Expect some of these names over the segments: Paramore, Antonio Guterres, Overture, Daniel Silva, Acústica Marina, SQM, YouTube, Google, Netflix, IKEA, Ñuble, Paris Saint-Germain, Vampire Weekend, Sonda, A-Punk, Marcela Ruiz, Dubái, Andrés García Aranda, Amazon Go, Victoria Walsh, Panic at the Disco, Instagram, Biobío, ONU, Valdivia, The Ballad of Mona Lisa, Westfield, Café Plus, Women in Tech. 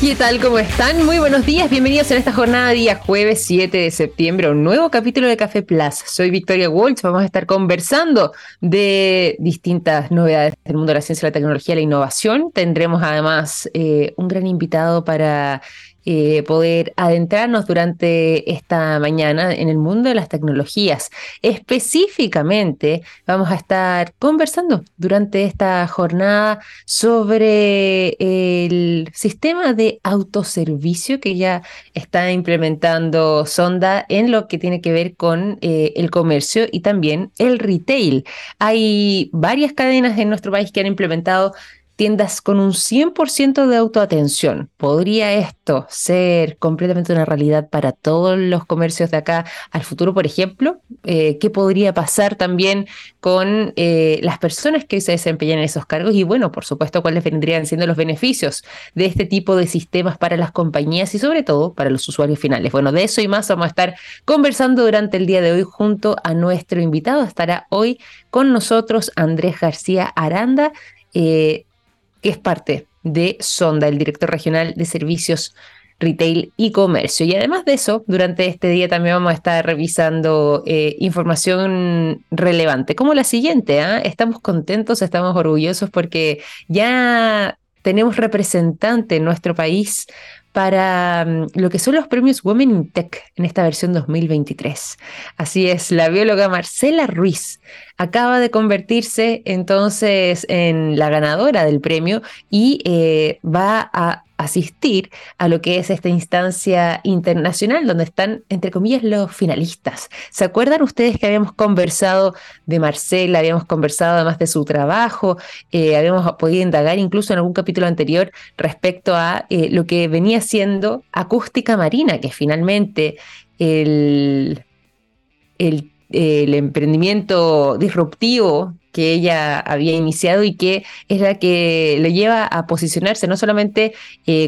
¿Qué tal? ¿Cómo están? Muy buenos días, bienvenidos en esta jornada día jueves 7 de septiembre, un nuevo capítulo de Café Plus. Soy Victoria Walsh, vamos a estar conversando de distintas novedades del mundo de la ciencia, la tecnología, la innovación. Tendremos además un gran invitado para poder adentrarnos durante esta mañana en el mundo de las tecnologías. Específicamente vamos a estar conversando durante esta jornada sobre el sistema de autoservicio que ya está implementando Sonda en lo que tiene que ver con el comercio y también el retail. Hay varias cadenas en nuestro país que han implementado tiendas con un 100% de autoatención. ¿Podría esto ser completamente una realidad para todos los comercios de acá al futuro, por ejemplo? ¿Qué podría pasar también con las personas que se desempeñan en esos cargos? Y bueno, por supuesto, ¿cuáles vendrían siendo los beneficios de este tipo de sistemas para las compañías y sobre todo para los usuarios finales? Bueno, de eso y más vamos a estar conversando durante el día de hoy junto a nuestro invitado. Estará hoy con nosotros Andrés García Aranda, que es parte de Sonda, el director regional de servicios, retail y comercio. Y además de eso, durante este día también vamos a estar revisando información relevante, como la siguiente. Estamos contentos, estamos orgullosos porque ya tenemos representante en nuestro país para lo que son los premios Women in Tech en esta versión 2023. Así es, la bióloga Marcela Ruiz acaba de convertirse entonces en la ganadora del premio y va a asistir a lo que es esta instancia internacional donde están, entre comillas, los finalistas. ¿Se acuerdan ustedes que habíamos conversado de Marcela, habíamos conversado además de su trabajo, habíamos podido indagar incluso en algún capítulo anterior respecto a lo que venía siendo Acústica Marina, que finalmente el emprendimiento disruptivo que ella había iniciado y que es la que lo lleva a posicionarse no solamente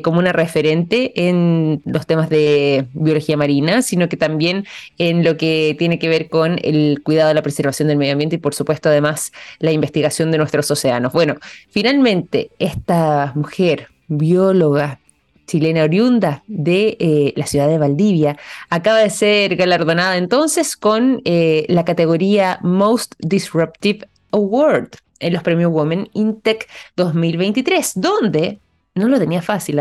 como una referente en los temas de biología marina, sino que también en lo que tiene que ver con el cuidado de la preservación del medio ambiente y por supuesto además la investigación de nuestros océanos. Bueno, finalmente esta mujer bióloga chilena oriunda de la ciudad de Valdivia acaba de ser galardonada entonces con la categoría Most Disruptive Award en los premios Women in Tech 2023, donde no lo tenía fácil,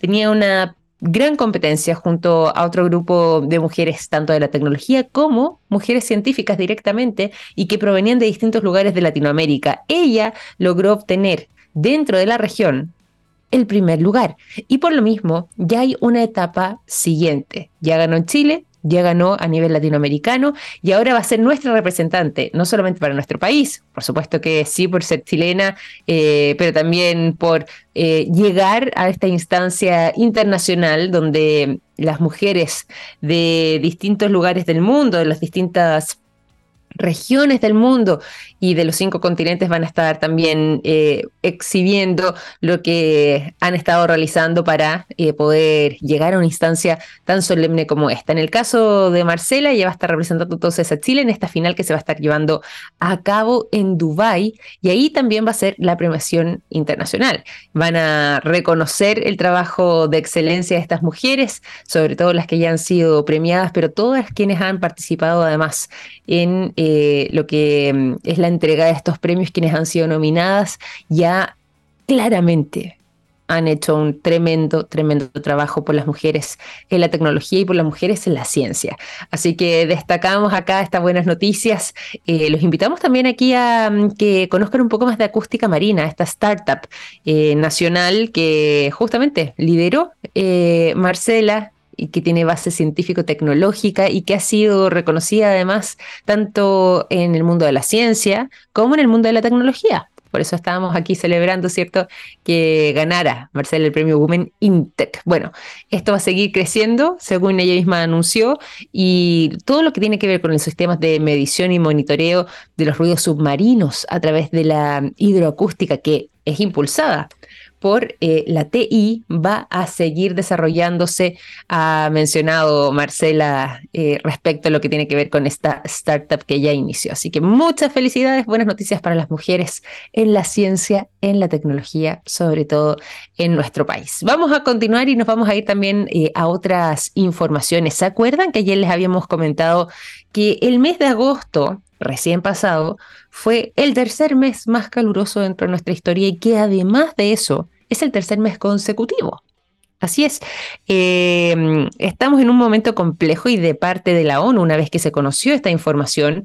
tenía una gran competencia junto a otro grupo de mujeres, tanto de la tecnología como mujeres científicas directamente y que provenían de distintos lugares de Latinoamérica. Ella logró obtener dentro de la región el primer lugar y por lo mismo ya hay una etapa siguiente. Ya ganó en Chile, ya ganó a nivel latinoamericano y ahora va a ser nuestra representante, no solamente para nuestro país, por supuesto que sí por ser chilena, pero también por llegar a esta instancia internacional donde las mujeres de distintos lugares del mundo, de las distintas regiones del mundo y de los 5 continentes van a estar también exhibiendo lo que han estado realizando para poder llegar a una instancia tan solemne como esta. En el caso de Marcela, ella va a estar representando entonces a Chile en esta final que se va a estar llevando a cabo en Dubái y ahí también va a ser la premiación internacional. Van a reconocer el trabajo de excelencia de estas mujeres, sobre todo las que ya han sido premiadas, pero todas quienes han participado además en lo que es la entrega de estos premios, quienes han sido nominadas ya claramente han hecho un tremendo trabajo por las mujeres en la tecnología y por las mujeres en la ciencia. Así que destacamos acá estas buenas noticias. Los invitamos también aquí a que conozcan un poco más de Acústica Marina, esta startup nacional que justamente lideró Marcela, y que tiene base científico-tecnológica y que ha sido reconocida además tanto en el mundo de la ciencia como en el mundo de la tecnología. Por eso estábamos aquí celebrando, ¿cierto?, que ganara Marcela el premio Women in Tech. Bueno, esto va a seguir creciendo, según ella misma anunció, y todo lo que tiene que ver con los sistemas de medición y monitoreo de los ruidos submarinos a través de la hidroacústica que es impulsada por la TI va a seguir desarrollándose. Ha mencionado Marcela respecto a lo que tiene que ver con esta startup que ya inició. Así que muchas felicidades, buenas noticias para las mujeres en la ciencia, en la tecnología, sobre todo en nuestro país. Vamos a continuar y nos vamos a ir también a otras informaciones. ¿Se acuerdan que ayer les habíamos comentado que el mes de agosto recién pasado fue el tercer mes más caluroso dentro de nuestra historia y que además de eso es el tercer mes consecutivo? Así es, estamos en un momento complejo y de parte de la ONU, una vez que se conoció esta información,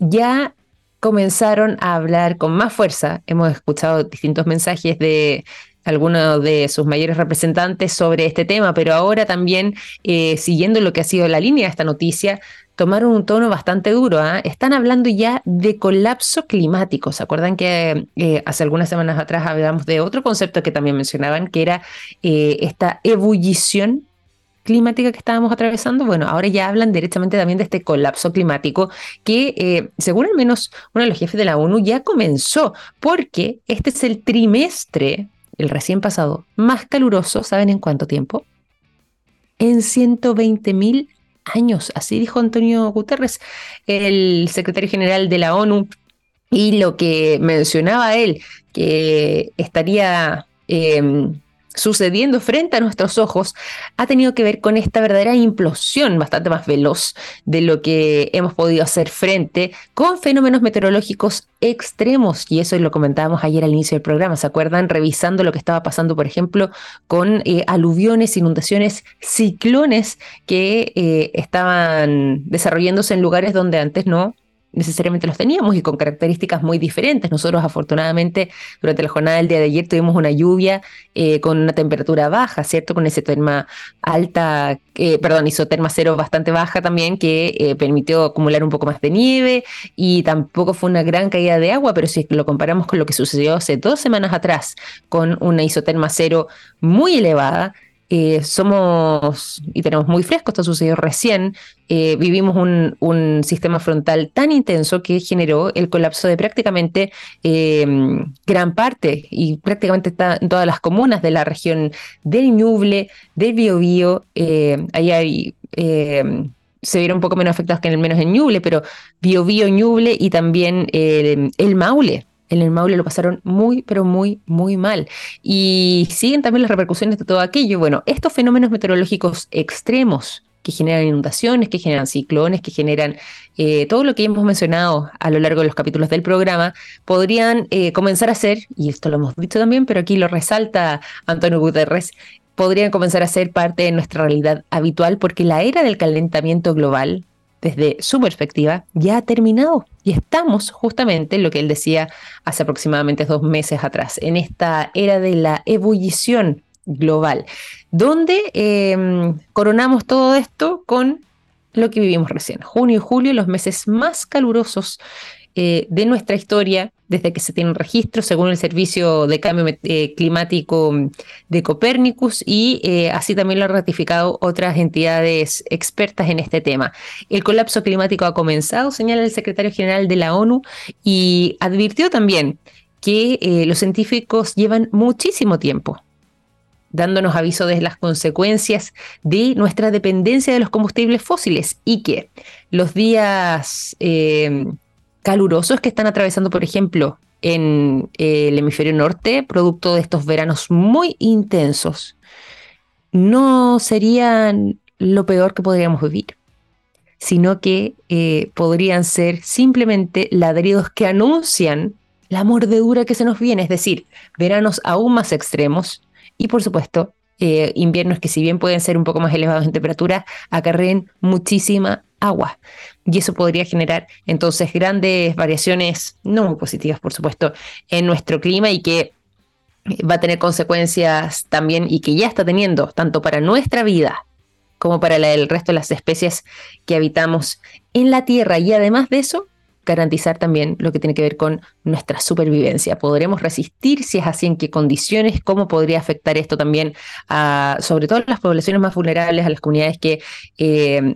ya comenzaron a hablar con más fuerza. Hemos escuchado distintos mensajes de algunos de sus mayores representantes sobre este tema, pero ahora también, siguiendo lo que ha sido la línea de esta noticia, tomaron un tono bastante duro, ¿eh? Están hablando ya de colapso climático. ¿Se acuerdan que hace algunas semanas atrás hablamos de otro concepto que también mencionaban, que era esta ebullición climática que estábamos atravesando? Bueno, ahora ya hablan directamente también de este colapso climático que, según al menos uno de los jefes de la ONU, ya comenzó, porque este es el trimestre, el recién pasado, más caluroso. ¿Saben en cuánto tiempo? En 120.000 años, así dijo Antonio Guterres, el secretario general de la ONU, y lo que mencionaba él, que estaría sucediendo frente a nuestros ojos, ha tenido que ver con esta verdadera implosión bastante más veloz de lo que hemos podido hacer frente, con fenómenos meteorológicos extremos, y eso lo comentábamos ayer al inicio del programa. ¿Se acuerdan? Revisando lo que estaba pasando, por ejemplo, con aluviones, inundaciones, ciclones que estaban desarrollándose en lugares donde antes no necesariamente los teníamos y con características muy diferentes. Nosotros, afortunadamente, durante la jornada del día de ayer tuvimos una lluvia con una temperatura baja, ¿cierto? Con ese isoterma cero bastante baja también, que permitió acumular un poco más de nieve, y tampoco fue una gran caída de agua, pero si lo comparamos con lo que sucedió hace 2 semanas atrás, con una isoterma cero muy elevada, tenemos muy fresco. Esto sucedió recién. Vivimos un sistema frontal tan intenso que generó el colapso de prácticamente gran parte, y prácticamente está en todas las comunas de la región del Ñuble, del Biobío. Ahí hay... se vieron un poco menos afectados que menos en Ñuble, pero Biobío, Ñuble y también el Maule. En el Maule lo pasaron muy, pero muy, muy mal. Y siguen también las repercusiones de todo aquello. Bueno, estos fenómenos meteorológicos extremos que generan inundaciones, que generan ciclones, que generan todo lo que hemos mencionado a lo largo de los capítulos del programa, podrían comenzar a ser, y esto lo hemos dicho también, pero aquí lo resalta Antonio Guterres, podrían comenzar a ser parte de nuestra realidad habitual, porque la era del calentamiento global, desde su perspectiva, ya ha terminado. Y estamos justamente, lo que él decía hace aproximadamente 2 meses atrás, en esta era de la ebullición global, donde coronamos todo esto con lo que vivimos recién. Junio y julio, los meses más calurosos de nuestra historia, desde que se tiene un registro, según el Servicio de Cambio Climático de Copérnicus, y así también lo han ratificado otras entidades expertas en este tema. El colapso climático ha comenzado, señala el secretario general de la ONU, y advirtió también que los científicos llevan muchísimo tiempo dándonos aviso de las consecuencias de nuestra dependencia de los combustibles fósiles, y que los días calurosos que están atravesando, por ejemplo, en el hemisferio norte, producto de estos veranos muy intensos, no serían lo peor que podríamos vivir, sino que podrían ser simplemente ladridos que anuncian la mordedura que se nos viene, es decir, veranos aún más extremos y, por supuesto, inviernos que, si bien pueden ser un poco más elevados en temperatura, acarreen muchísima agua. Y eso podría generar entonces grandes variaciones, no muy positivas por supuesto, en nuestro clima, y que va a tener consecuencias también, y que ya está teniendo, tanto para nuestra vida como para la del resto de las especies que habitamos en la Tierra. Y además de eso, garantizar también lo que tiene que ver con nuestra supervivencia. ¿Podremos resistir? Si es así, ¿en qué condiciones? ¿Cómo podría afectar esto también a, sobre todo, a las poblaciones más vulnerables, a las comunidades que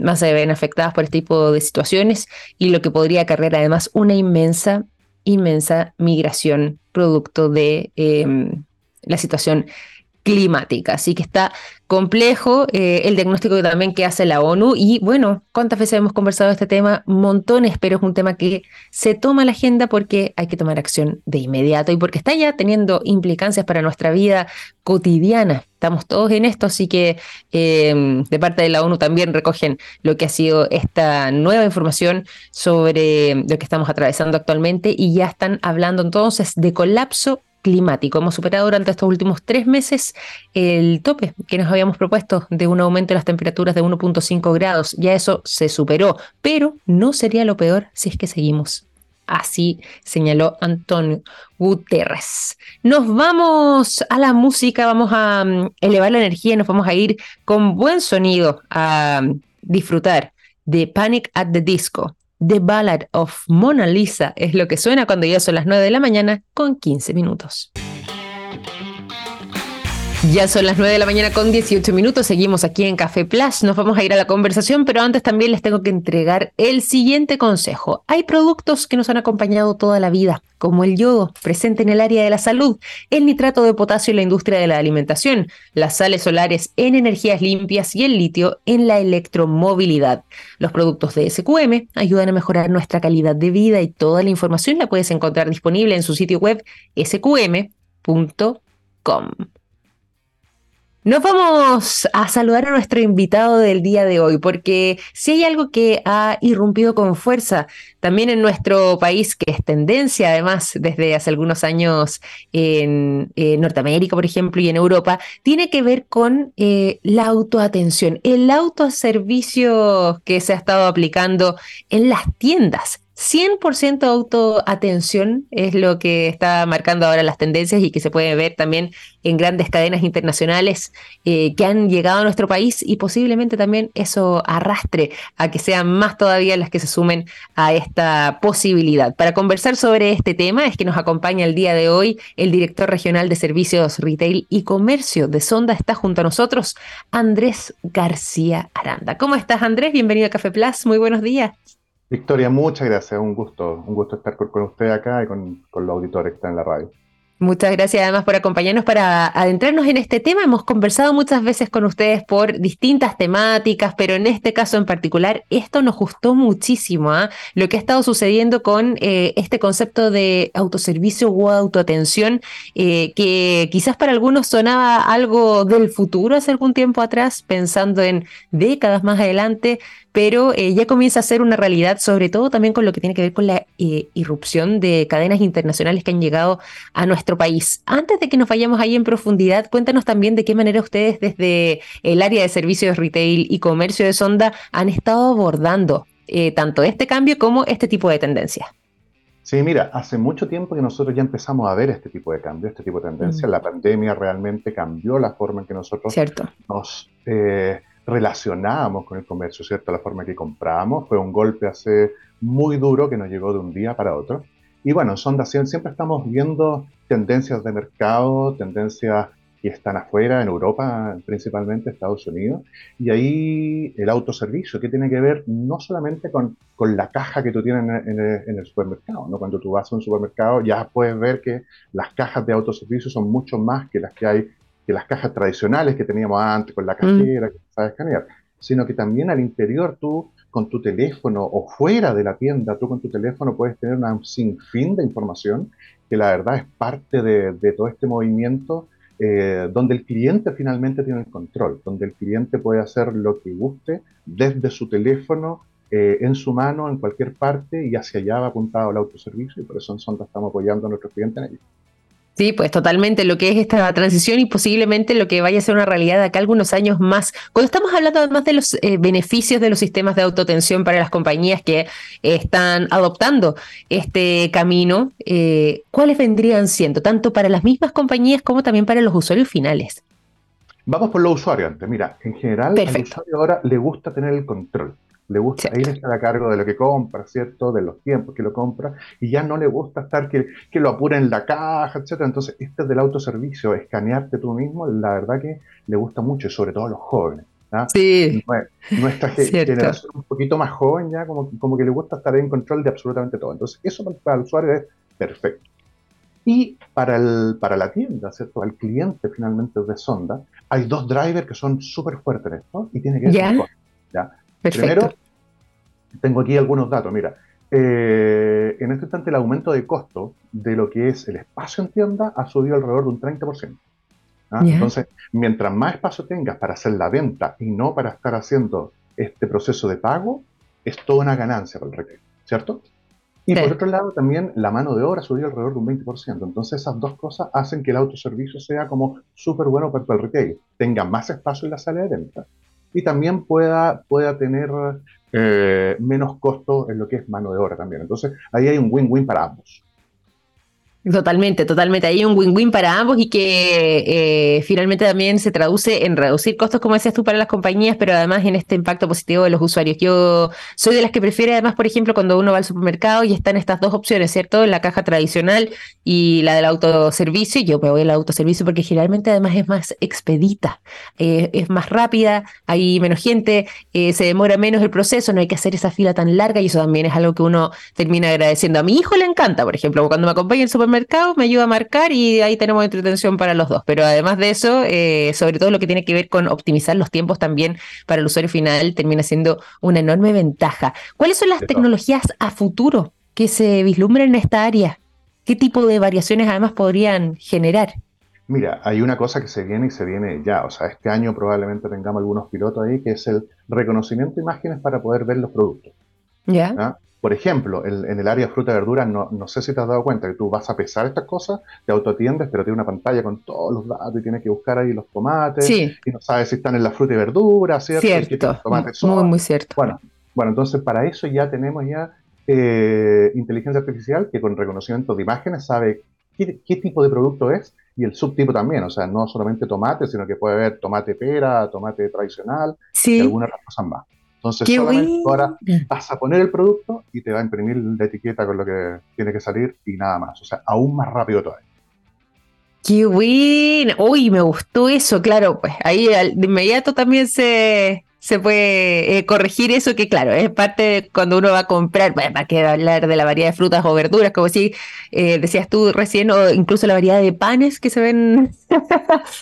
más se ven afectadas por este tipo de situaciones? Y lo que podría acarrear además una inmensa migración producto de la situación climática. Así que está complejo el diagnóstico también que hace la ONU, y bueno, cuántas veces hemos conversado de este tema, montones, pero es un tema que se toma a la agenda porque hay que tomar acción de inmediato y porque está ya teniendo implicancias para nuestra vida cotidiana. Estamos todos en esto, así que de parte de la ONU también recogen lo que ha sido esta nueva información sobre lo que estamos atravesando actualmente, y ya están hablando entonces de colapso climático. Hemos superado durante estos últimos 3 meses el tope que nos habíamos propuesto de un aumento de las temperaturas de 1.5 grados. Ya eso se superó, pero no sería lo peor si es que seguimos. Así señaló Antonio Guterres. Nos vamos a la música, vamos a elevar la energía, nos vamos a ir con buen sonido a disfrutar de Panic at the Disco. The Ballad of Mona Lisa es lo que suena cuando ya son las 9 de la mañana con 15 minutos. Ya son las 9 de la mañana con 18 minutos, seguimos aquí en Café Plus, nos vamos a ir a la conversación, pero antes también les tengo que entregar el siguiente consejo. Hay productos que nos han acompañado toda la vida, como el yodo, presente en el área de la salud, el nitrato de potasio en la industria de la alimentación, las sales solares en energías limpias y el litio en la electromovilidad. Los productos de SQM ayudan a mejorar nuestra calidad de vida, y toda la información la puedes encontrar disponible en su sitio web sqm.com. Nos vamos a saludar a nuestro invitado del día de hoy, porque si hay algo que ha irrumpido con fuerza también en nuestro país, que es tendencia además desde hace algunos años en Norteamérica, por ejemplo, y en Europa, tiene que ver con la autoatención, el autoservicio que se ha estado aplicando en las tiendas. 100% autoatención es lo que está marcando ahora las tendencias, y que se puede ver también en grandes cadenas internacionales que han llegado a nuestro país, y posiblemente también eso arrastre a que sean más todavía las que se sumen a esta posibilidad. Para conversar sobre este tema es que nos acompaña el día de hoy el director regional de Servicios Retail y Comercio de Sonda. Está junto a nosotros Andrés García Aranda. ¿Cómo estás, Andrés? Bienvenido a Café Plus, muy buenos días. Victoria, muchas gracias, un gusto estar con usted acá y con los auditores que están en la radio. Muchas gracias además por acompañarnos para adentrarnos en este tema. Hemos conversado muchas veces con ustedes por distintas temáticas, pero en este caso en particular esto nos gustó muchísimo, lo que ha estado sucediendo con este concepto de autoservicio o autoatención, que quizás para algunos sonaba algo del futuro hace algún tiempo atrás, pensando en décadas más adelante, pero ya comienza a ser una realidad, sobre todo también con lo que tiene que ver con la irrupción de cadenas internacionales que han llegado a nuestro país. Antes de que nos vayamos ahí en profundidad, cuéntanos también de qué manera ustedes desde el área de servicios retail y comercio de Sonda han estado abordando tanto este cambio como este tipo de tendencias. Sí, mira, hace mucho tiempo que nosotros ya empezamos a ver este tipo de cambios, este tipo de tendencias. La pandemia realmente cambió la forma en que nosotros nos relacionábamos con el comercio, ¿cierto? La forma que comprábamos fue un golpe hace muy duro que nos llegó de un día para otro. Y bueno, en Sonda siempre estamos viendo tendencias de mercado, tendencias que están afuera, en Europa, principalmente Estados Unidos. Y ahí el autoservicio, que tiene que ver no solamente con la caja que tú tienes en el supermercado, ¿no? Cuando tú vas a un supermercado ya puedes ver que las cajas de autoservicio son mucho más que las que hay, que las cajas tradicionales que teníamos antes con la cajera que sabes escanear, sino que también al interior tú con tu teléfono o fuera de la tienda, tú con tu teléfono puedes tener un sinfín de información que la verdad es parte de todo este movimiento donde el cliente finalmente tiene el control, donde el cliente puede hacer lo que guste desde su teléfono, en su mano, en cualquier parte, y hacia allá va apuntado el autoservicio, y por eso en Sonda estamos apoyando a nuestros clientes en ello. Sí, pues totalmente lo que es esta transición y posiblemente lo que vaya a ser una realidad de acá algunos años más. Cuando estamos hablando además de los beneficios de los sistemas de autoatención para las compañías que están adoptando este camino, ¿cuáles vendrían siendo? Tanto para las mismas compañías como también para los usuarios finales. Vamos por los usuarios antes. Mira, en general al usuario ahora le gusta tener el control. Le gusta ir a estar a cargo de lo que compra, ¿cierto? De los tiempos que lo compra, y ya no le gusta estar que lo apuren la caja, etcétera. Entonces, este es del autoservicio, escanearte tú mismo, la verdad que le gusta mucho, sobre todo a los jóvenes, ¿no? Sí. Nuestra generación un poquito más joven ya, como que le gusta estar en control de absolutamente todo. Entonces, eso para el usuario es perfecto. Y para la tienda, ¿cierto?, al cliente finalmente de Sonda, hay dos drivers que son súper fuertes en esto y tiene que ver con ¿ya? Primero, tengo aquí algunos datos, mira. En este instante el aumento de costo de lo que es el espacio en tienda ha subido alrededor de un 30%. ¿Ah? Yeah. Entonces, mientras más espacio tengas para hacer la venta y no para estar haciendo este proceso de pago, es toda una ganancia para el retail, ¿cierto? Y por otro lado, también la mano de obra ha subido alrededor de un 20%. Entonces, esas dos cosas hacen que el autoservicio sea como súper bueno para el retail, tenga más espacio en la sala de venta y también pueda tener menos costo en lo que es mano de obra también. Entonces, ahí hay un win-win para ambos. Totalmente, totalmente. Hay un win-win para ambos y que finalmente también se traduce en reducir costos, como decías tú, para las compañías, pero además en este impacto positivo de los usuarios. Yo soy de las que prefiere, además, por ejemplo, cuando uno va al supermercado y están estas dos opciones, ¿cierto? La caja tradicional y la del autoservicio. Yo me voy al autoservicio porque generalmente además es más expedita, es más rápida, hay menos gente, se demora menos el proceso, no hay que hacer esa fila tan larga y eso también es algo que uno termina agradeciendo. A mi hijo le encanta, por ejemplo, cuando me acompaña al supermercado, me ayuda a marcar y ahí tenemos entretención para los dos, pero además de eso, sobre todo lo que tiene que ver con optimizar los tiempos también para el usuario final termina siendo una enorme ventaja. ¿Cuáles son las tecnologías a futuro que se vislumbran en esta área? ¿Qué tipo de variaciones además podrían generar? Mira, hay una cosa que se viene y se viene ya, o sea, este año probablemente tengamos algunos pilotos ahí, que es el reconocimiento de imágenes para poder ver los productos. ¿Ya? ¿Ah? Por ejemplo, en el área de fruta y verduras, no sé si te has dado cuenta que tú vas a pesar estas cosas, te autoatiendes, pero tiene una pantalla con todos los datos y tienes que buscar ahí los tomates, y no sabes si están en la fruta y verdura, ¿cierto? Cierto, muy, muy cierto. Bueno, entonces para eso ya tenemos inteligencia artificial que con reconocimiento de imágenes sabe qué tipo de producto es y el subtipo también, o sea, no solamente tomate, sino que puede haber tomate pera, tomate tradicional y algunas cosas más. Entonces solamente ahora vas a poner el producto y te va a imprimir la etiqueta con lo que tiene que salir y nada más. O sea, aún más rápido todavía. ¡Qué bueno! ¡Uy, me gustó eso! Claro, pues ahí de inmediato también se puede corregir eso, que claro, es parte de cuando uno va a comprar, bueno, para que hablar de la variedad de frutas o verduras, como si decías tú recién, o incluso la variedad de panes que se ven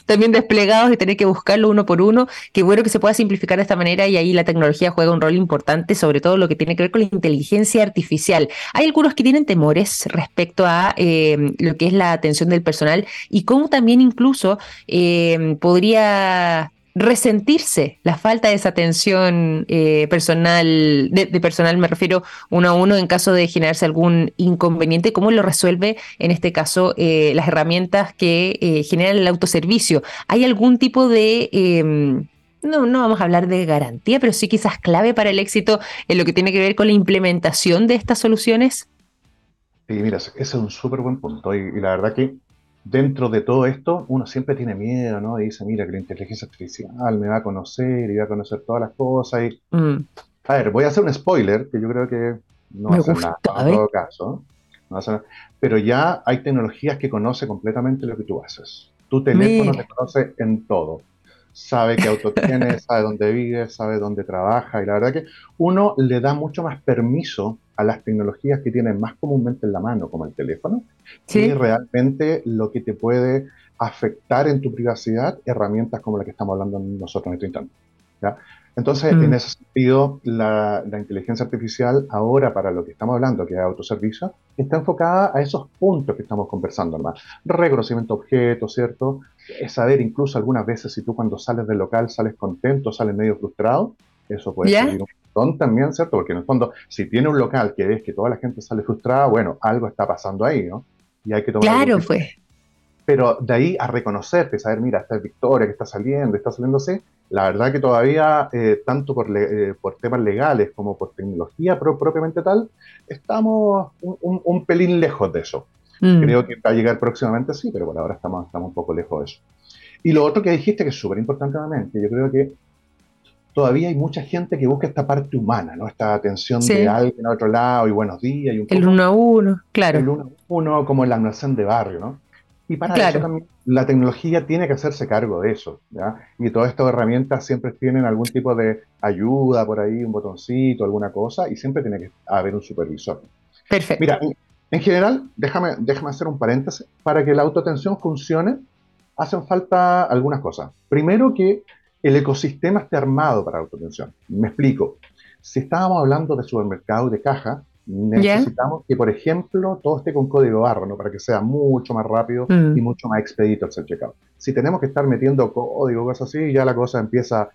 también desplegados y tener que buscarlo uno por uno. Qué bueno que se pueda simplificar de esta manera y ahí la tecnología juega un rol importante, sobre todo lo que tiene que ver con la inteligencia artificial. Hay algunos que tienen temores respecto a lo que es la atención del personal y cómo también incluso podría resentirse la falta de esa atención personal, de personal me refiero uno a uno en caso de generarse algún inconveniente. ¿Cómo lo resuelve en este caso las herramientas que generan el autoservicio? ¿Hay algún tipo de, no vamos a hablar de garantía, pero sí quizás clave para el éxito en lo que tiene que ver con la implementación de estas soluciones? Sí, mira, ese es un súper buen punto y la verdad que dentro de todo esto, uno siempre tiene miedo, ¿no? Y dice, mira, que la inteligencia artificial me va a conocer y va a conocer todas las cosas. Y a ver, voy a hacer un spoiler, que yo creo que no va a hacer nada, en todo caso. No va a hacer nada. Pero ya hay tecnologías que conoce completamente lo que tú haces. Tu teléfono te conoce en todo. Sabe qué auto tienes, sabe dónde vives, sabe dónde trabaja. Y la verdad que uno le da mucho más permiso a las tecnologías que tienen más comúnmente en la mano, como el teléfono, y realmente lo que te puede afectar en tu privacidad, herramientas como la que estamos hablando nosotros en este instante, ¿ya? Entonces, en ese sentido, la inteligencia artificial ahora, para lo que estamos hablando, que es autoservicio, está enfocada a esos puntos que estamos conversando, ¿no? Reconocimiento de objetos, ¿cierto? Es saber incluso algunas veces si tú cuando sales del local sales contento, sales medio frustrado, eso puede ser un montón también, ¿cierto? Porque en el fondo, si tiene un local que ves que toda la gente sale frustrada, bueno, algo está pasando ahí, ¿no? Y hay que tomar Pero de ahí a reconocerte, saber, mira, esta es Victoria que está saliéndose, la verdad que todavía, tanto por temas legales como por tecnología propiamente tal, estamos un pelín lejos de eso. Creo que va a llegar próximamente, sí, pero por ahora estamos un poco lejos de eso. Y lo otro que dijiste, que es súper importante también, que yo creo que todavía hay mucha gente que busca esta parte humana, ¿no? Esta atención de alguien a otro lado, y buenos días, y un poco. El uno a uno, claro. El uno a uno, como el almacén de barrio, ¿no? Y para eso también la tecnología tiene que hacerse cargo de eso, ¿ya? Y todas estas herramientas siempre tienen algún tipo de ayuda por ahí, un botoncito, alguna cosa, y siempre tiene que haber un supervisor. Perfecto. Mira, En general, déjame hacer un paréntesis, para que la autoatención funcione hacen falta algunas cosas. Primero, que el ecosistema esté armado para la autoatención. Me explico. Si estábamos hablando de supermercado y de caja, necesitamos que, por ejemplo, todo esté con código barra, ¿no? Para que sea mucho más rápido y mucho más expedito el self-checkout. Si tenemos que estar metiendo código, cosas así, ya la cosa empieza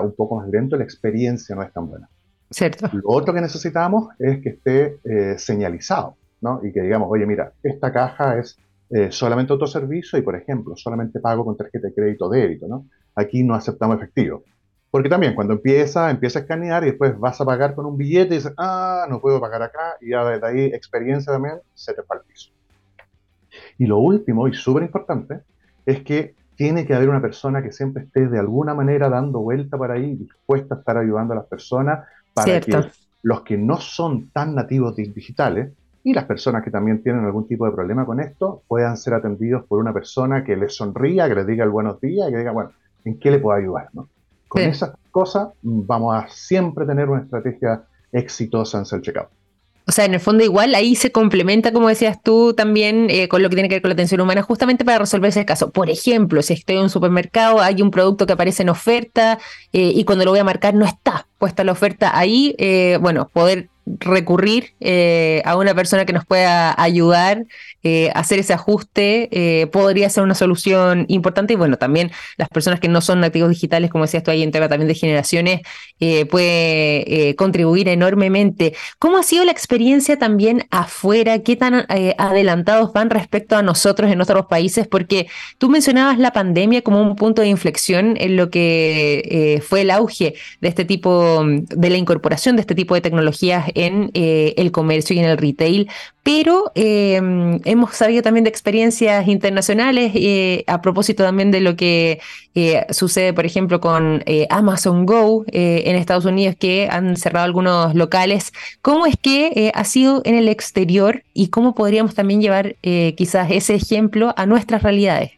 un poco más lento, la experiencia no es tan buena. Cierto. Lo otro que necesitamos es que esté señalizado, ¿no? Y que digamos, oye, mira, esta caja es solamente autoservicio y, por ejemplo, solamente pago con tarjeta de crédito o débito, ¿no? Aquí no aceptamos efectivo. Porque también cuando empieza a escanear y después vas a pagar con un billete y dices, no puedo pagar acá, y ya desde ahí experiencia también se te va al piso. Y lo último, y súper importante, es que tiene que haber una persona que siempre esté de alguna manera dando vuelta para ahí, dispuesta a estar ayudando a las personas, para que los que no son tan nativos digitales y las personas que también tienen algún tipo de problema con esto puedan ser atendidos por una persona que les sonría, que les diga el buenos días y que diga, bueno, ¿en qué le puedo ayudar, no? Con esas cosas vamos a siempre tener una estrategia exitosa en self-checkout. O sea, en el fondo igual ahí se complementa, como decías tú también, con lo que tiene que ver con la atención humana, justamente para resolver ese caso. Por ejemplo, si estoy en un supermercado, hay un producto que aparece en oferta y cuando lo voy a marcar no está puesta la oferta ahí, poder recurrir a una persona que nos pueda ayudar a hacer ese ajuste podría ser una solución importante. Y bueno, también las personas que no son nativos digitales, como decías tú ahí, en tema también de generaciones, puede contribuir enormemente. ¿Cómo ha sido la experiencia también afuera? ¿Qué tan adelantados van respecto a nosotros en otros países? Porque tú mencionabas la pandemia como un punto de inflexión en lo que fue el auge de este tipo, de la incorporación de este tipo de tecnologías en el comercio y en el retail, pero hemos sabido también de experiencias internacionales a propósito también de lo que sucede, por ejemplo, con Amazon Go en Estados Unidos, que han cerrado algunos locales. ¿Cómo es que ha sido en el exterior y cómo podríamos también llevar quizás ese ejemplo a nuestras realidades?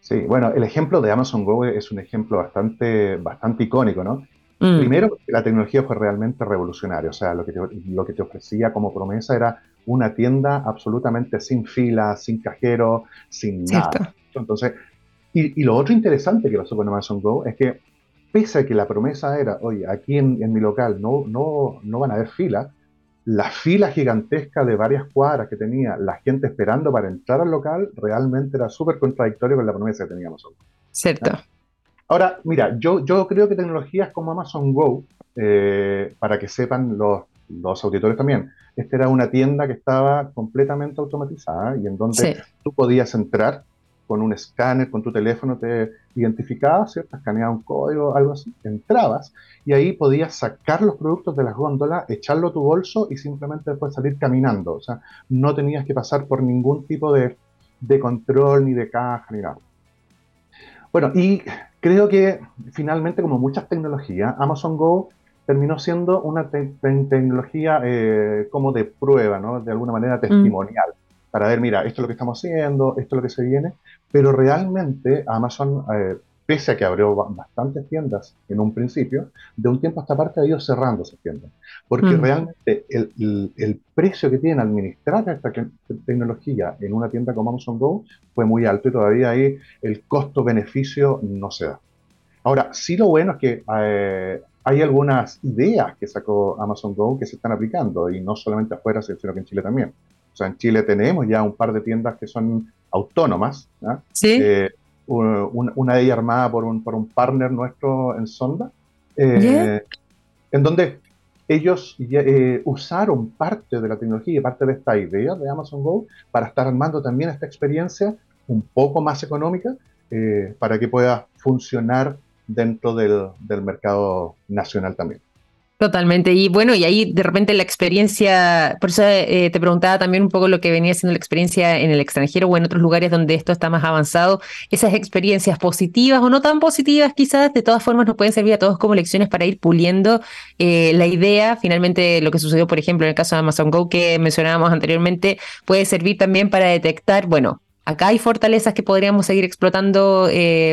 Sí, bueno, el ejemplo de Amazon Go es un ejemplo bastante icónico, ¿no? Primero, la tecnología fue realmente revolucionaria, o sea, lo que te ofrecía como promesa era una tienda absolutamente sin fila, sin cajero, sin nada. Entonces, y lo otro interesante que pasó con Amazon Go es que, pese a que la promesa era, oye, aquí en mi local no van a haber fila, la fila gigantesca de varias cuadras que tenía la gente esperando para entrar al local realmente era súper contradictorio con la promesa que tenía Amazon Go. Cierto. ¿No? Ahora, mira, yo creo que tecnologías como Amazon Go, para que sepan los auditores también, esta era una tienda que estaba completamente automatizada y en donde tú podías entrar con un escáner, con tu teléfono, te identificabas, ¿cierto? Escaneabas un código, algo así, entrabas y ahí podías sacar los productos de las góndolas, echarlo a tu bolso y simplemente después salir caminando. O sea, no tenías que pasar por ningún tipo de control, ni de caja, ni nada. Bueno, y creo que finalmente, como muchas tecnologías, Amazon Go terminó siendo una tecnología como de prueba, ¿no? De alguna manera testimonial, para ver, mira, esto es lo que estamos haciendo, esto es lo que se viene, pero realmente Amazon, pese a que abrió bastantes tiendas en un principio, de un tiempo a esta parte ha ido cerrando esas tiendas, porque realmente el precio que tiene administrar esta tecnología en una tienda como Amazon Go fue muy alto y todavía ahí el costo-beneficio no se da. Ahora, sí, lo bueno es que hay algunas ideas que sacó Amazon Go que se están aplicando, y no solamente afuera, sino que en Chile también. O sea, en Chile tenemos ya un par de tiendas que son autónomas, ¿no? Sí. Una de ellas armada por un partner nuestro en Sonda, en donde ellos usaron parte de la tecnología y parte de esta idea de Amazon Go para estar armando también esta experiencia un poco más económica para que pueda funcionar dentro del mercado nacional también. Totalmente. Y bueno, y ahí de repente la experiencia, por eso te preguntaba también un poco lo que venía siendo la experiencia en el extranjero o en otros lugares donde esto está más avanzado, esas experiencias positivas o no tan positivas quizás, de todas formas nos pueden servir a todos como lecciones para ir puliendo la idea. Finalmente, lo que sucedió, por ejemplo, en el caso de Amazon Go que mencionábamos anteriormente, puede servir también para detectar, bueno, acá hay fortalezas que podríamos seguir explotando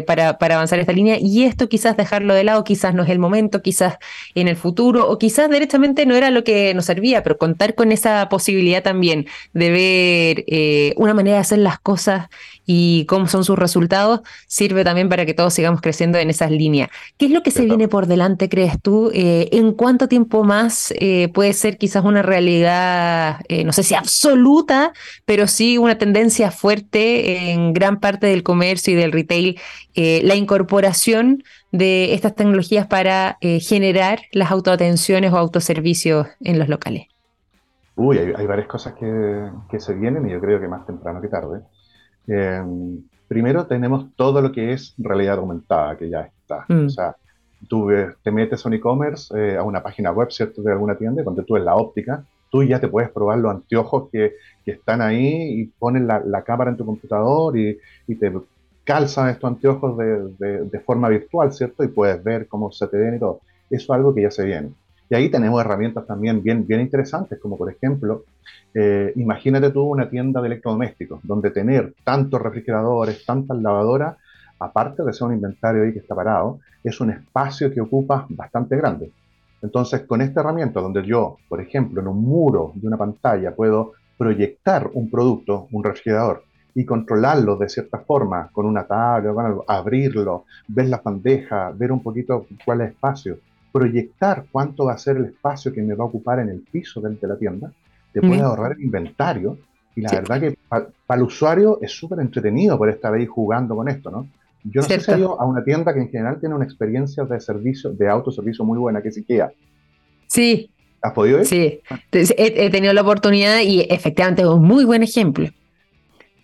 para avanzar esta línea, y esto quizás dejarlo de lado, quizás no es el momento, quizás en el futuro, o quizás derechamente no era lo que nos servía, pero contar con esa posibilidad también de ver una manera de hacer las cosas y cómo son sus resultados, sirve también para que todos sigamos creciendo en esas líneas. ¿Qué es lo que se viene por delante, crees tú? ¿En cuánto tiempo más puede ser quizás una realidad, no sé si absoluta, pero sí una tendencia fuerte en gran parte del comercio y del retail, la incorporación de estas tecnologías para generar las autoatenciones o autoservicios en los locales? Hay varias cosas que se vienen, y yo creo que más temprano que tarde. Primero tenemos todo lo que es realidad aumentada, que ya está. O sea, tú te metes a un e-commerce, a una página web, ¿cierto?, de alguna tienda, cuando tú en la óptica, tú ya te puedes probar los anteojos que están ahí, y pones la cámara en tu computador y te calzan estos anteojos de forma virtual, ¿cierto? Y puedes ver cómo se te ven y todo. Eso es algo que ya se viene. Y ahí tenemos herramientas también bien interesantes, como por ejemplo, imagínate tú una tienda de electrodomésticos, donde tener tantos refrigeradores, tantas lavadoras, aparte de ser un inventario ahí que está parado, es un espacio que ocupa bastante grande. Entonces, con esta herramienta, donde yo, por ejemplo, en un muro de una pantalla puedo proyectar un producto, un refrigerador, y controlarlo de cierta forma, con una tabla, con algo, abrirlo, ver las bandejas, ver un poquito cuál es el espacio, proyectar cuánto va a ser el espacio que me va a ocupar en el piso de la tienda, te puede ahorrar el inventario, y la verdad que para el usuario es súper entretenido por estar ahí jugando con esto, ¿no? Yo no sé si he ido a una tienda que en general tiene una experiencia de servicio, de autoservicio muy buena, que es IKEA. Sí. ¿Has podido ir? Sí, he tenido la oportunidad y efectivamente es un muy buen ejemplo.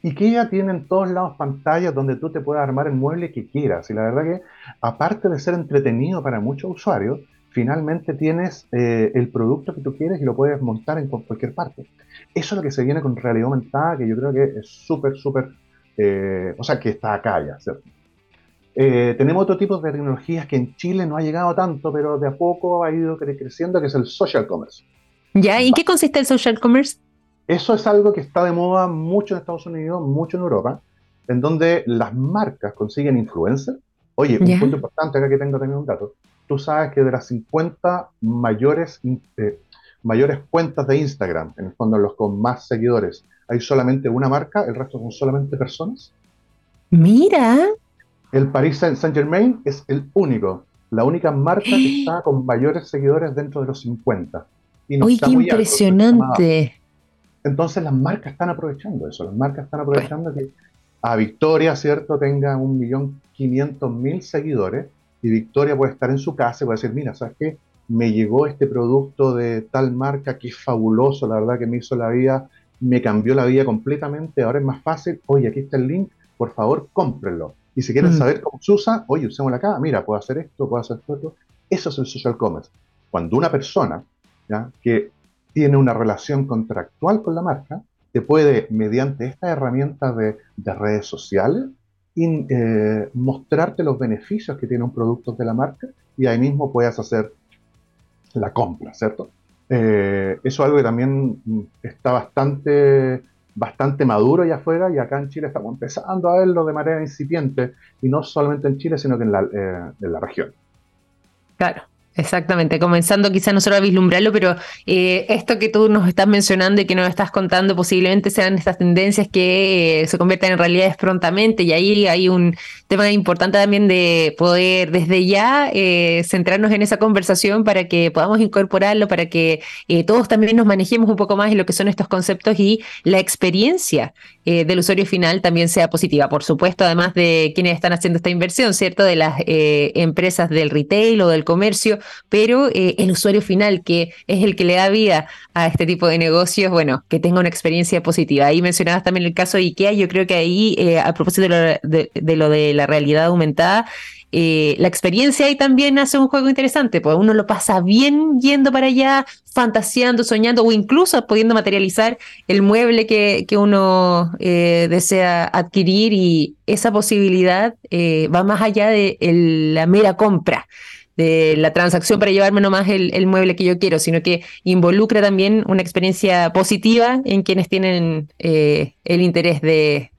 IKEA tiene en todos lados pantallas donde tú te puedes armar el mueble que quieras. Y la verdad que, aparte de ser entretenido para muchos usuarios, finalmente tienes el producto que tú quieres y lo puedes montar en cualquier parte. Eso es lo que se viene con realidad aumentada, que yo creo que es súper, o sea, que está acá ya, ¿cierto? Tenemos otro tipo de tecnologías que en Chile no ha llegado tanto, pero de a poco ha ido creciendo, que es el social commerce. ¿Ya? ¿Y qué consiste el social commerce? Eso es algo que está de moda mucho en Estados Unidos, mucho en Europa, en donde las marcas consiguen influencers. Oye, un punto importante acá que tengo también un dato. Tú sabes que de las 50 mayores cuentas de Instagram, en el fondo los con más seguidores, hay solamente una marca, el resto son solamente personas. ¡Mira! El Paris Saint-Germain es la única marca que está con mayores seguidores dentro de los 50. Y no ¡uy, qué impresionante! Entonces las marcas están aprovechando eso, que a Victoria, ¿cierto?, tenga 1.500.000 seguidores, y Victoria puede estar en su casa y puede decir, mira, ¿sabes qué? Me llegó este producto de tal marca que es fabuloso, la verdad que me hizo la vida, me cambió la vida completamente, ahora es más fácil, oye, aquí está el link, por favor, cómprenlo. Y si quieren saber cómo se usa, oye, usémosla acá, mira, puedo hacer esto, puedo hacer esto. Eso es el social commerce. Cuando una persona, ¿ya?, que tiene una relación contractual con la marca, te puede, mediante estas herramientas de redes sociales, mostrarte los beneficios que tiene un producto de la marca, y ahí mismo puedas hacer la compra, ¿cierto? Eso es algo que también está bastante maduro allá afuera, y acá en Chile estamos empezando a verlo de manera incipiente, y no solamente en Chile, sino que en la región. Claro. Exactamente, comenzando quizás nosotros a vislumbrarlo, pero esto que tú nos estás mencionando y que nos estás contando posiblemente sean estas tendencias que se conviertan en realidades prontamente, y ahí hay un tema importante también de poder desde ya centrarnos en esa conversación para que podamos incorporarlo, para que todos también nos manejemos un poco más en lo que son estos conceptos, y la experiencia del usuario final también sea positiva, por supuesto, además de quienes están haciendo esta inversión, ¿cierto?, de las empresas del retail o del comercio, pero el usuario final, que es el que le da vida a este tipo de negocios, bueno, que tenga una experiencia positiva. Ahí mencionabas también el caso de IKEA. Yo creo que ahí, a propósito de lo de la realidad aumentada, la experiencia ahí también hace un juego interesante, porque uno lo pasa bien yendo para allá, fantaseando, soñando, o incluso pudiendo materializar el mueble que uno desea adquirir, y esa posibilidad va más allá de la mera compra, de la transacción para llevarme nomás el mueble que yo quiero, sino que involucra también una experiencia positiva en quienes tienen el interés de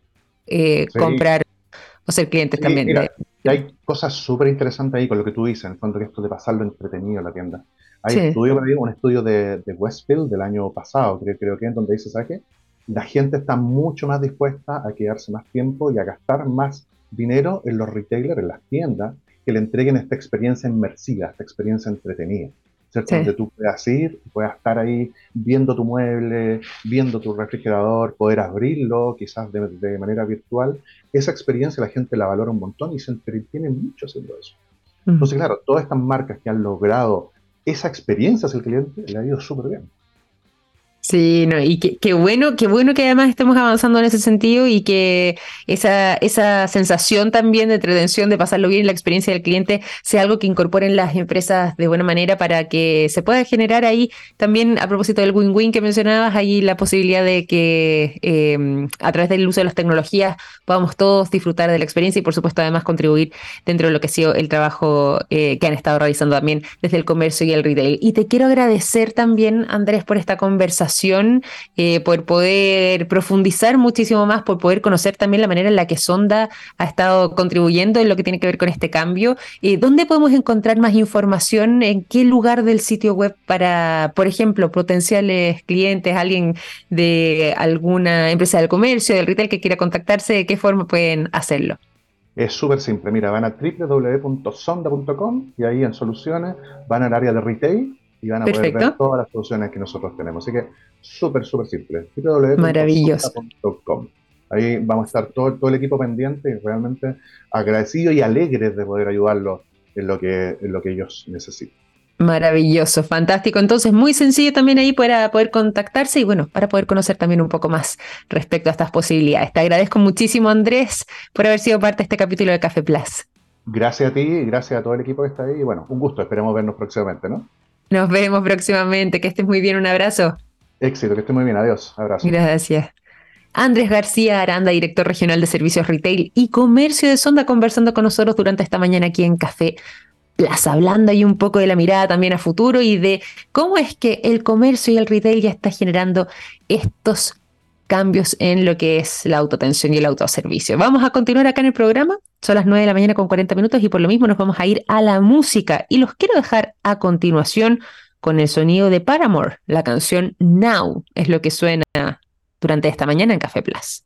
comprar o ser clientes también. Mira, hay cosas súper interesantes ahí con lo que tú dices, en el fondo, que esto de pasarlo entretenido en la tienda. Hay un estudio de Westfield del año pasado, creo que es, donde dice, ¿sabes qué? La gente está mucho más dispuesta a quedarse más tiempo y a gastar más dinero en los retailers, en las tiendas, que le entreguen esta experiencia inmersiva, esta experiencia entretenida, ¿cierto? Sí. Donde tú puedas ir, puedas estar ahí viendo tu mueble, viendo tu refrigerador, poder abrirlo quizás de manera virtual. Esa experiencia la gente la valora un montón y se entretiene mucho haciendo eso. Uh-huh. Entonces, claro, todas estas marcas que han logrado esa experiencia hacia el cliente, le ha ido súper bien. Sí, no, y qué bueno que además estemos avanzando en ese sentido y que esa sensación también de entretención, de pasarlo bien, la experiencia del cliente, sea algo que incorporen las empresas de buena manera para que se pueda generar ahí también, a propósito del win-win que mencionabas, ahí la posibilidad de que a través del uso de las tecnologías podamos todos disfrutar de la experiencia y, por supuesto, además contribuir dentro de lo que ha sido el trabajo que han estado realizando también desde el comercio y el retail. Y te quiero agradecer también, Andrés, por esta conversación. Por poder profundizar muchísimo más, por poder conocer también la manera en la que Sonda ha estado contribuyendo en lo que tiene que ver con este cambio. ¿Dónde podemos encontrar más información? ¿En qué lugar del sitio web para, por ejemplo, potenciales clientes, alguien de alguna empresa del comercio, del retail que quiera contactarse? ¿De qué forma pueden hacerlo? Es súper simple. Mira, van a www.sonda.com y ahí en soluciones van al área de retail y van a poder ver todas las soluciones que nosotros tenemos. Así que súper simple. www.sonda.com. Ahí vamos a estar todo el equipo pendiente y realmente agradecidos y alegres de poder ayudarlos en lo que ellos necesitan. Maravilloso, fantástico. Entonces, muy sencillo también ahí para poder contactarse y, bueno, para poder conocer también un poco más respecto a estas posibilidades. Te agradezco muchísimo, Andrés, por haber sido parte de este capítulo de Café Plus. Gracias a ti y gracias a todo el equipo que está ahí. Y, bueno, un gusto. Esperemos vernos próximamente, ¿no? Nos vemos próximamente. Que estés muy bien. Un abrazo. Éxito. Que estés muy bien. Adiós. Abrazo. Gracias. Andrés García Aranda, director regional de Servicios Retail y Comercio de Sonda, conversando con nosotros durante esta mañana aquí en Café Plaza, hablando ahí un poco de la mirada también a futuro y de cómo es que el comercio y el retail ya está generando estos cambios en lo que es la autoatención y el autoservicio. Vamos a continuar acá en el programa. Son las 9 de la mañana con 40 minutos y por lo mismo nos vamos a ir a la música. Y los quiero dejar a continuación con el sonido de Paramore. La canción Now es lo que suena durante esta mañana en Café Plus.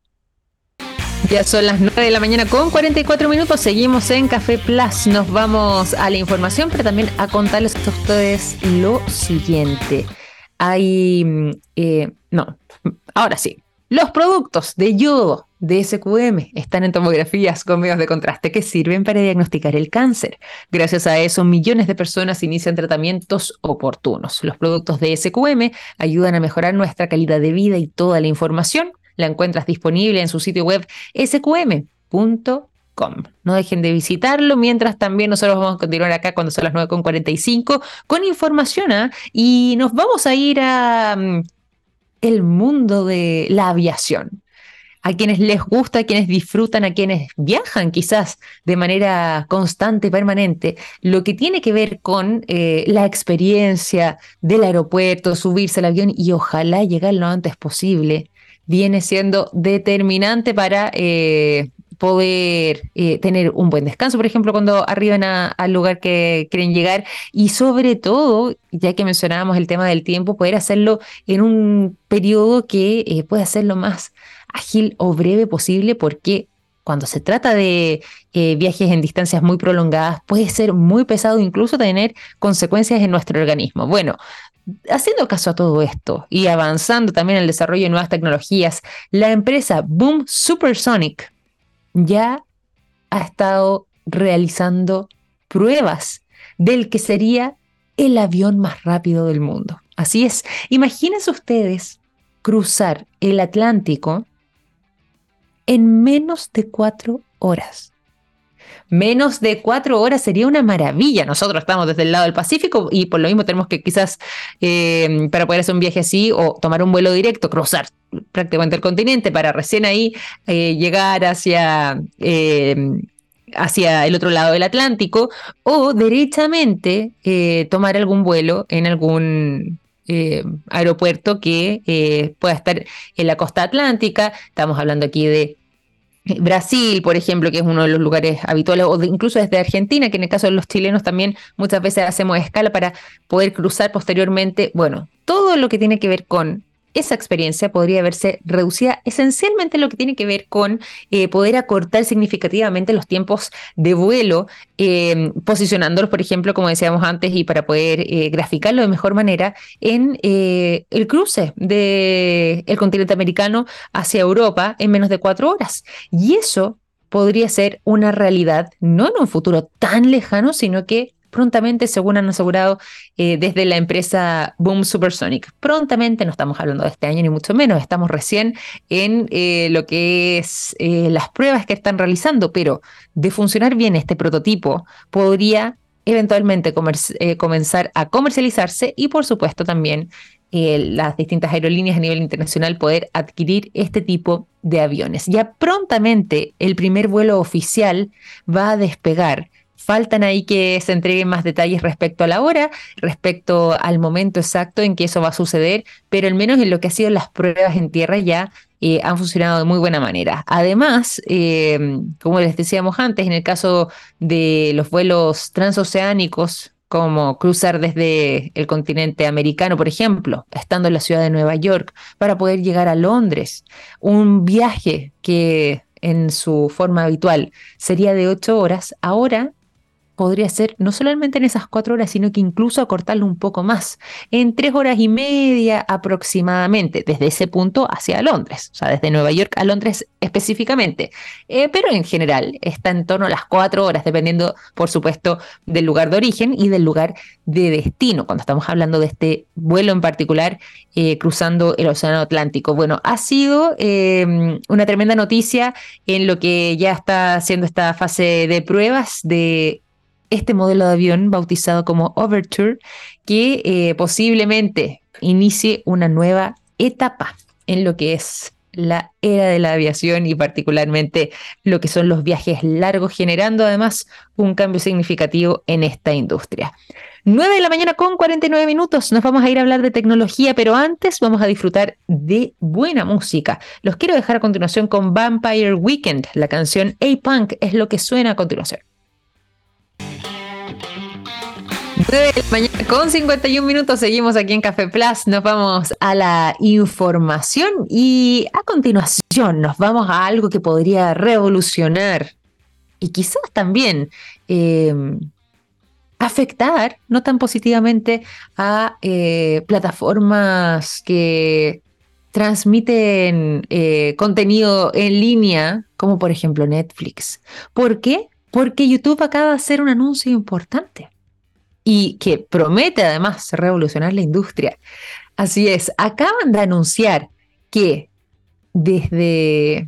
Ya son las 9 de la mañana con 44 minutos. Seguimos en Café Plus. Nos vamos a la información, pero también a contarles a ustedes lo siguiente. Ahora sí. Los productos de yodo de SQM están en tomografías con medios de contraste que sirven para diagnosticar el cáncer. Gracias a eso, millones de personas inician tratamientos oportunos. Los productos de SQM ayudan a mejorar nuestra calidad de vida y toda la información la encuentras disponible en su sitio web sqm.com. No dejen de visitarlo, mientras también nosotros vamos a continuar acá cuando son las 9:45 con información, y nos vamos a ir a... el mundo de la aviación. A quienes les gusta, a quienes disfrutan, a quienes viajan quizás de manera constante y permanente, lo que tiene que ver con la experiencia del aeropuerto, subirse al avión y ojalá llegar lo antes posible, viene siendo determinante para poder tener un buen descanso, por ejemplo, cuando arriban al lugar que quieren llegar, y sobre todo, ya que mencionábamos el tema del tiempo, poder hacerlo en un periodo que pueda ser lo más ágil o breve posible, porque cuando se trata de viajes en distancias muy prolongadas, puede ser muy pesado, incluso tener consecuencias en nuestro organismo. Bueno, haciendo caso a todo esto y avanzando también en el desarrollo de nuevas tecnologías, la empresa Boom Supersonic ya ha estado realizando pruebas del que sería el avión más rápido del mundo. Así es, imagínense ustedes cruzar el Atlántico en menos de 4 horas. Menos de 4 horas sería una maravilla. Nosotros estamos desde el lado del Pacífico y por lo mismo tenemos que quizás, para poder hacer un viaje así o tomar un vuelo directo, cruzar prácticamente el continente para recién ahí llegar hacia el otro lado del Atlántico, o derechamente tomar algún vuelo en algún aeropuerto que pueda estar en la costa atlántica. Estamos hablando aquí de Brasil, por ejemplo, que es uno de los lugares habituales, o incluso desde Argentina, que en el caso de los chilenos también muchas veces hacemos escala para poder cruzar posteriormente. Bueno, todo lo que tiene que ver con esa experiencia podría verse reducida esencialmente en lo que tiene que ver con poder acortar significativamente los tiempos de vuelo, posicionándolos, por ejemplo, como decíamos antes, y para poder graficarlo de mejor manera en el cruce del continente americano hacia Europa en menos de 4 horas. Y eso podría ser una realidad, no en un futuro tan lejano, sino que prontamente, según han asegurado desde la empresa Boom Supersonic. Prontamente, no estamos hablando de este año ni mucho menos, estamos recién en lo que es las pruebas que están realizando, pero de funcionar bien este prototipo podría eventualmente comenzar a comercializarse y por supuesto también las distintas aerolíneas a nivel internacional poder adquirir este tipo de aviones. Ya prontamente el primer vuelo oficial va a despegar. Faltan ahí que se entreguen más detalles respecto a la hora, respecto al momento exacto en que eso va a suceder, pero al menos en lo que ha sido las pruebas en tierra ya han funcionado de muy buena manera. Además, como les decíamos antes, en el caso de los vuelos transoceánicos, como cruzar desde el continente americano, por ejemplo, estando en la ciudad de Nueva York, para poder llegar a Londres, un viaje que en su forma habitual sería de 8 horas, ahora podría ser no solamente en esas 4 horas, sino que incluso acortarlo un poco más, en 3 horas y media aproximadamente, desde ese punto hacia Londres, o sea, desde Nueva York a Londres específicamente, pero en general está en torno a las 4 horas, dependiendo, por supuesto, del lugar de origen y del lugar de destino, cuando estamos hablando de este vuelo en particular, cruzando el Océano Atlántico. Bueno, ha sido una tremenda noticia en lo que ya está haciendo esta fase de pruebas de este modelo de avión bautizado como Overture, que posiblemente inicie una nueva etapa en lo que es la era de la aviación y particularmente lo que son los viajes largos, generando además un cambio significativo en esta industria. 9:49 a.m, nos vamos a ir a hablar de tecnología, pero antes vamos a disfrutar de buena música. Los quiero dejar a continuación con Vampire Weekend, la canción A-Punk es lo que suena a continuación. 9:51 a.m, seguimos aquí en Café Plus, nos vamos a la información y a continuación nos vamos a algo que podría revolucionar y quizás también afectar no tan positivamente a plataformas que transmiten contenido en línea, como por ejemplo Netflix. ¿Por qué? Porque YouTube acaba de hacer un anuncio importante y que promete además revolucionar la industria. Así es, acaban de anunciar que desde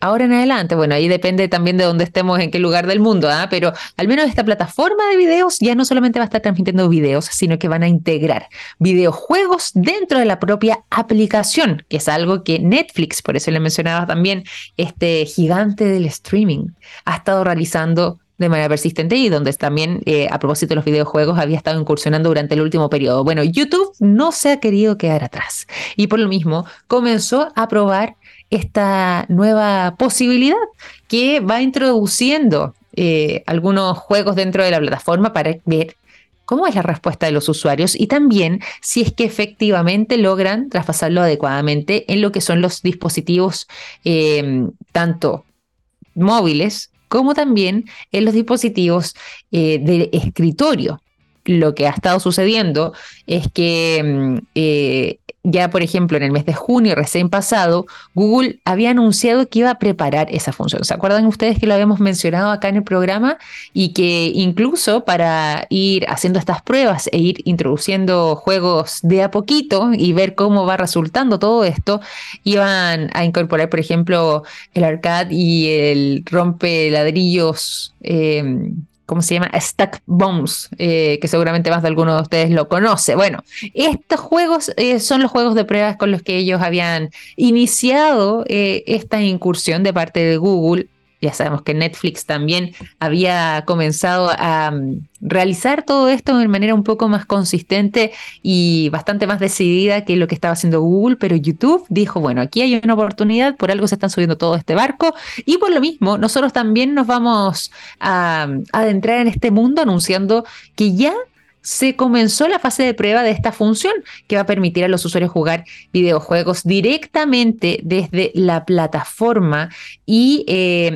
ahora en adelante, bueno, ahí depende también de dónde estemos, en qué lugar del mundo, pero al menos esta plataforma de videos ya no solamente va a estar transmitiendo videos, sino que van a integrar videojuegos dentro de la propia aplicación, que es algo que Netflix, por eso le mencionaba también, este gigante del streaming, ha estado realizando de manera persistente y donde también a propósito de los videojuegos había estado incursionando durante el último periodo. Bueno, YouTube no se ha querido quedar atrás y por lo mismo comenzó a probar esta nueva posibilidad que va introduciendo algunos juegos dentro de la plataforma para ver cómo es la respuesta de los usuarios y también si es que efectivamente logran traspasarlo adecuadamente en lo que son los dispositivos tanto móviles como también en los dispositivos de escritorio. Lo que ha estado sucediendo es que ya, por ejemplo, en el mes de junio recién pasado, Google había anunciado que iba a preparar esa función. ¿Se acuerdan ustedes que lo habíamos mencionado acá en el programa? Y que incluso para ir haciendo estas pruebas e ir introduciendo juegos de a poquito y ver cómo va resultando todo esto, iban a incorporar, por ejemplo, el arcade y el rompe ladrillos, ¿cómo se llama? Stack Bombs, que seguramente más de alguno de ustedes lo conoce. Bueno, estos juegos son los juegos de pruebas con los que ellos habían iniciado esta incursión de parte de Google ya sabemos que Netflix también había comenzado a realizar todo esto de manera un poco más consistente y bastante más decidida que lo que estaba haciendo Google, pero YouTube dijo, bueno, aquí hay una oportunidad, por algo se están subiendo todo este barco, y por lo mismo nosotros también nos vamos a adentrar en este mundo anunciando que ya se comenzó la fase de prueba de esta función que va a permitir a los usuarios jugar videojuegos directamente desde la plataforma y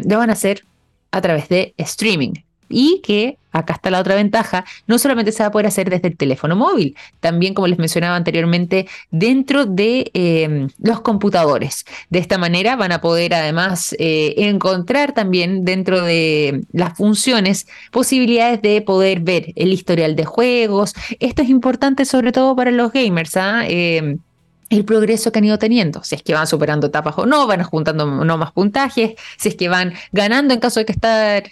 lo van a hacer a través de streaming. Y que, acá está la otra ventaja, no solamente se va a poder hacer desde el teléfono móvil, también, como les mencionaba anteriormente, dentro de los computadores. De esta manera van a poder además encontrar también dentro de las funciones posibilidades de poder ver el historial de juegos. Esto es importante sobre todo para los gamers, el progreso que han ido teniendo, si es que van superando etapas o no, van juntando no más puntajes, si es que van ganando en caso de que estar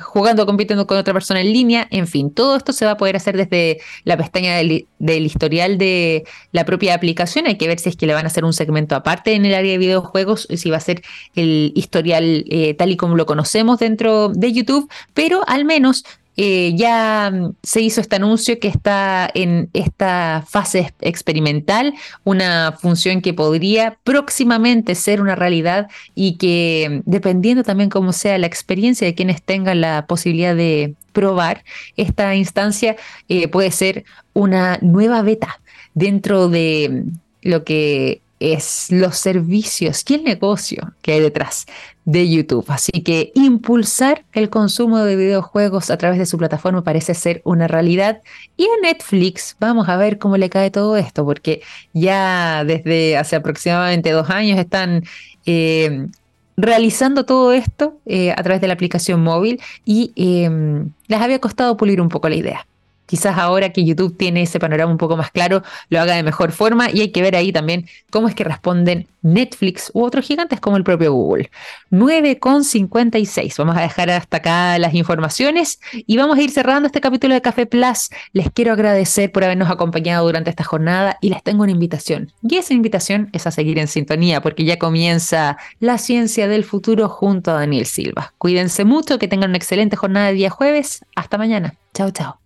jugando o compitiendo con otra persona en línea, en fin, todo esto se va a poder hacer desde la pestaña del historial de la propia aplicación. Hay que ver si es que le van a hacer un segmento aparte en el área de videojuegos, si va a ser el historial tal y como lo conocemos dentro de YouTube, pero al menos ya se hizo este anuncio que está en esta fase experimental, una función que podría próximamente ser una realidad y que, dependiendo también cómo sea la experiencia de quienes tengan la posibilidad de probar esta instancia, puede ser una nueva beta dentro de lo que es los servicios y el negocio que hay detrás de YouTube. Así que impulsar el consumo de videojuegos a través de su plataforma parece ser una realidad. Y a Netflix vamos a ver cómo le cae todo esto, porque ya desde hace aproximadamente 2 años están realizando todo esto a través de la aplicación móvil y les había costado pulir un poco la idea. Quizás ahora que YouTube tiene ese panorama un poco más claro, lo haga de mejor forma, y hay que ver ahí también cómo es que responden Netflix u otros gigantes como el propio Google. 9,56. Vamos a dejar hasta acá las informaciones y vamos a ir cerrando este capítulo de Café Plus. Les quiero agradecer por habernos acompañado durante esta jornada y les tengo una invitación. Y esa invitación es a seguir en sintonía, porque ya comienza La Ciencia del Futuro junto a Daniel Silva. Cuídense mucho, que tengan una excelente jornada de día jueves. Hasta mañana. Chao, chao.